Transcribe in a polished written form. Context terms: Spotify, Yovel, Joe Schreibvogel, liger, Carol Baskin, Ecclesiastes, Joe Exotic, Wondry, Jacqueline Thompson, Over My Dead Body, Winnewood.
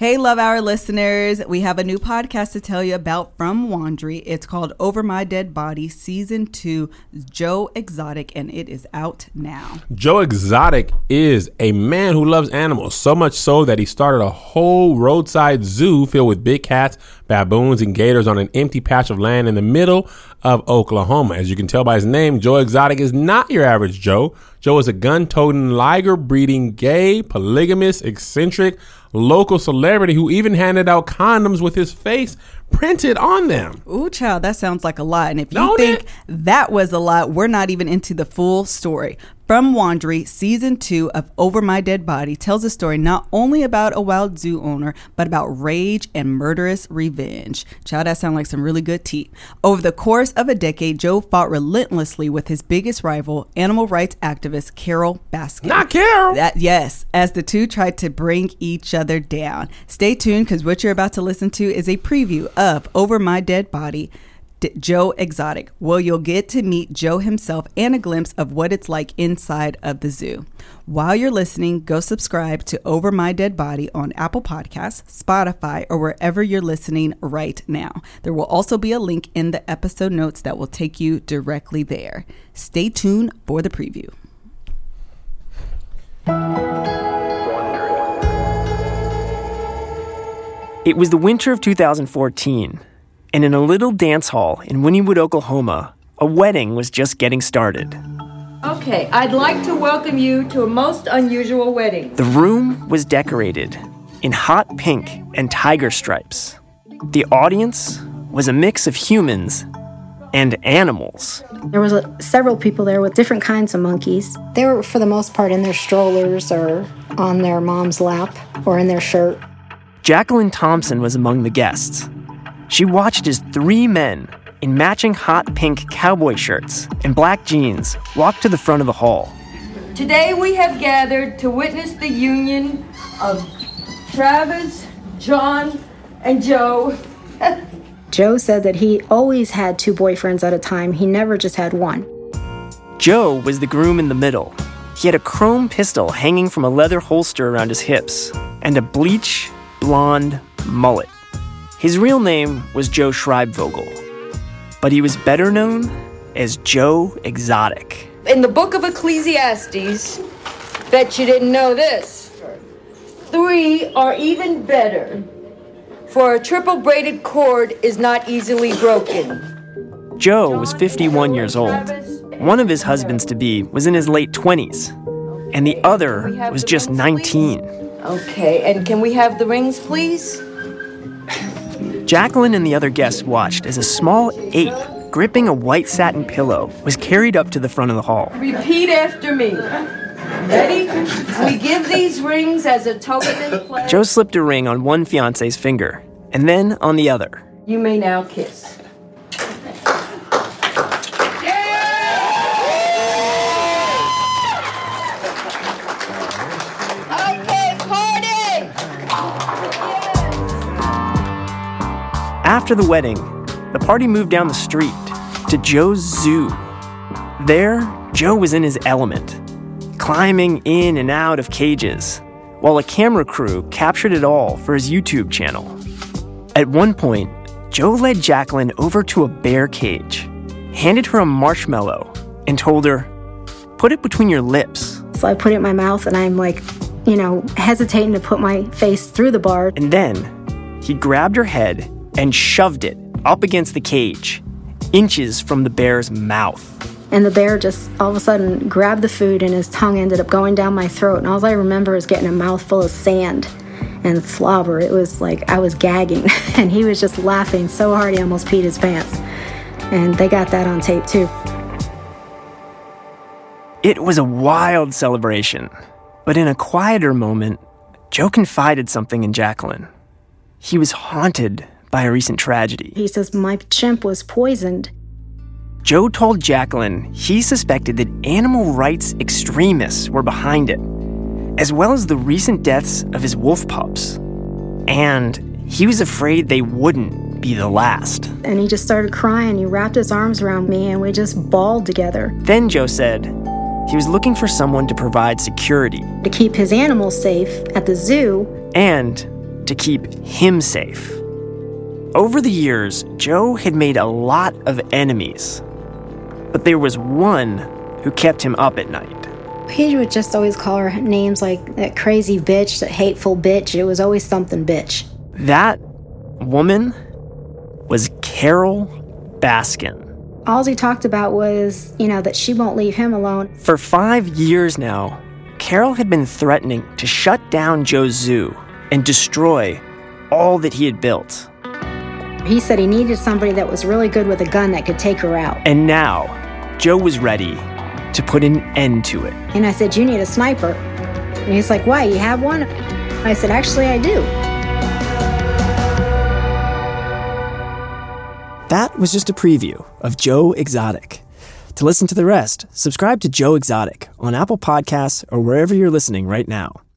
Hey, Love Hour listeners. We have a new podcast to tell you about from Wondry. It's called Over My Dead Body, Season 2, Joe Exotic, and it is out now. Joe Exotic is a man who loves animals, so much so that he started a whole roadside zoo filled with big cats, baboons, and gators on an empty patch of land in the middle of Oklahoma. As you can tell by his name, Joe Exotic is not your average Joe. Joe is a gun-toting, liger-breeding, gay, polygamous, eccentric, local celebrity who even handed out condoms with his face printed on them. Ooh, child, that sounds like a lot. And if you think that was a lot, we're not even into the full story. From Wondry, Season 2 of Over My Dead Body tells a story not only about a wild zoo owner, but about rage and murderous revenge. Child, that sounds like some really good tea. Over the course of a decade, Joe fought relentlessly with his biggest rival, animal rights activist Carol Baskin. Not Carol! Yes, as the two tried to bring each other down. Stay tuned, because what you're about to listen to is a preview of Over My Dead Body, Joe Exotic. Well, you'll get to meet Joe himself and a glimpse of what it's like inside of the zoo. While you're listening, go subscribe to Over My Dead Body on Apple Podcasts, Spotify, or wherever you're listening right now. There will also be a link in the episode notes that will take you directly there. Stay tuned for the preview. It was the winter of 2014. And in a little dance hall in Winnewood, Oklahoma, a wedding was just getting started. Okay, I'd like to welcome you to a most unusual wedding. The room was decorated in hot pink and tiger stripes. The audience was a mix of humans and animals. There was several people there with different kinds of monkeys. They were, for the most part, in their strollers or on their mom's lap or in their shirt. Jacqueline Thompson was among the guests. She watched as three men in matching hot pink cowboy shirts and black jeans walked to the front of the hall. Today we have gathered to witness the union of Travis, John, and Joe. Joe said that he always had two boyfriends at a time. He never just had one. Joe was the groom in the middle. He had a chrome pistol hanging from a leather holster around his hips and a bleach, blonde mullet. His real name was Joe Schreibvogel, but he was better known as Joe Exotic. In the book of Ecclesiastes, bet you didn't know this, 3 are even better, for a triple braided cord is not easily broken. Joe was 51 years old. One of his husbands-to-be was in his late 20s, and the other was just 19. Okay, and can we have the rings, please? Jacqueline and the other guests watched as a small ape gripping a white satin pillow was carried up to the front of the hall. Repeat after me. Ready? We give these rings as a token of pledge. Joe slipped a ring on one fiancé's finger, and then on the other. You may now kiss. After the wedding, the party moved down the street to Joe's zoo. There, Joe was in his element, climbing in and out of cages, while a camera crew captured it all for his YouTube channel. At one point, Joe led Jacqueline over to a bear cage, handed her a marshmallow, and told her, "Put it between your lips." So I put it in my mouth, and I'm like, hesitating to put my face through the bar. And then he grabbed her head and shoved it up against the cage, inches from the bear's mouth. And the bear just all of a sudden grabbed the food, and his tongue ended up going down my throat. And all I remember is getting a mouthful of sand and slobber. It was like I was gagging. And he was just laughing so hard he almost peed his pants. And they got that on tape, too. It was a wild celebration. But in a quieter moment, Joe confided something in Jacqueline. He was haunted by a recent tragedy. He says, "My chimp was poisoned." Joe told Jacqueline he suspected that animal rights extremists were behind it, as well as the recent deaths of his wolf pups. And he was afraid they wouldn't be the last. And he just started crying. He wrapped his arms around me, and we just bawled together. Then Joe said he was looking for someone to provide security, to keep his animals safe at the zoo, and to keep him safe. Over the years, Joe had made a lot of enemies, but there was one who kept him up at night. He would just always call her names like that crazy bitch, that hateful bitch. It was always something bitch. That woman was Carol Baskin. All he talked about was, that she won't leave him alone. For 5 years now, Carol had been threatening to shut down Joe's zoo and destroy all that he had built. He said he needed somebody that was really good with a gun that could take her out. And now, Joe was ready to put an end to it. And I said, "You need a sniper." And he's like, "Why, you have one?" I said, "Actually, I do." That was just a preview of Joe Exotic. To listen to the rest, subscribe to Joe Exotic on Apple Podcasts or wherever you're listening right now.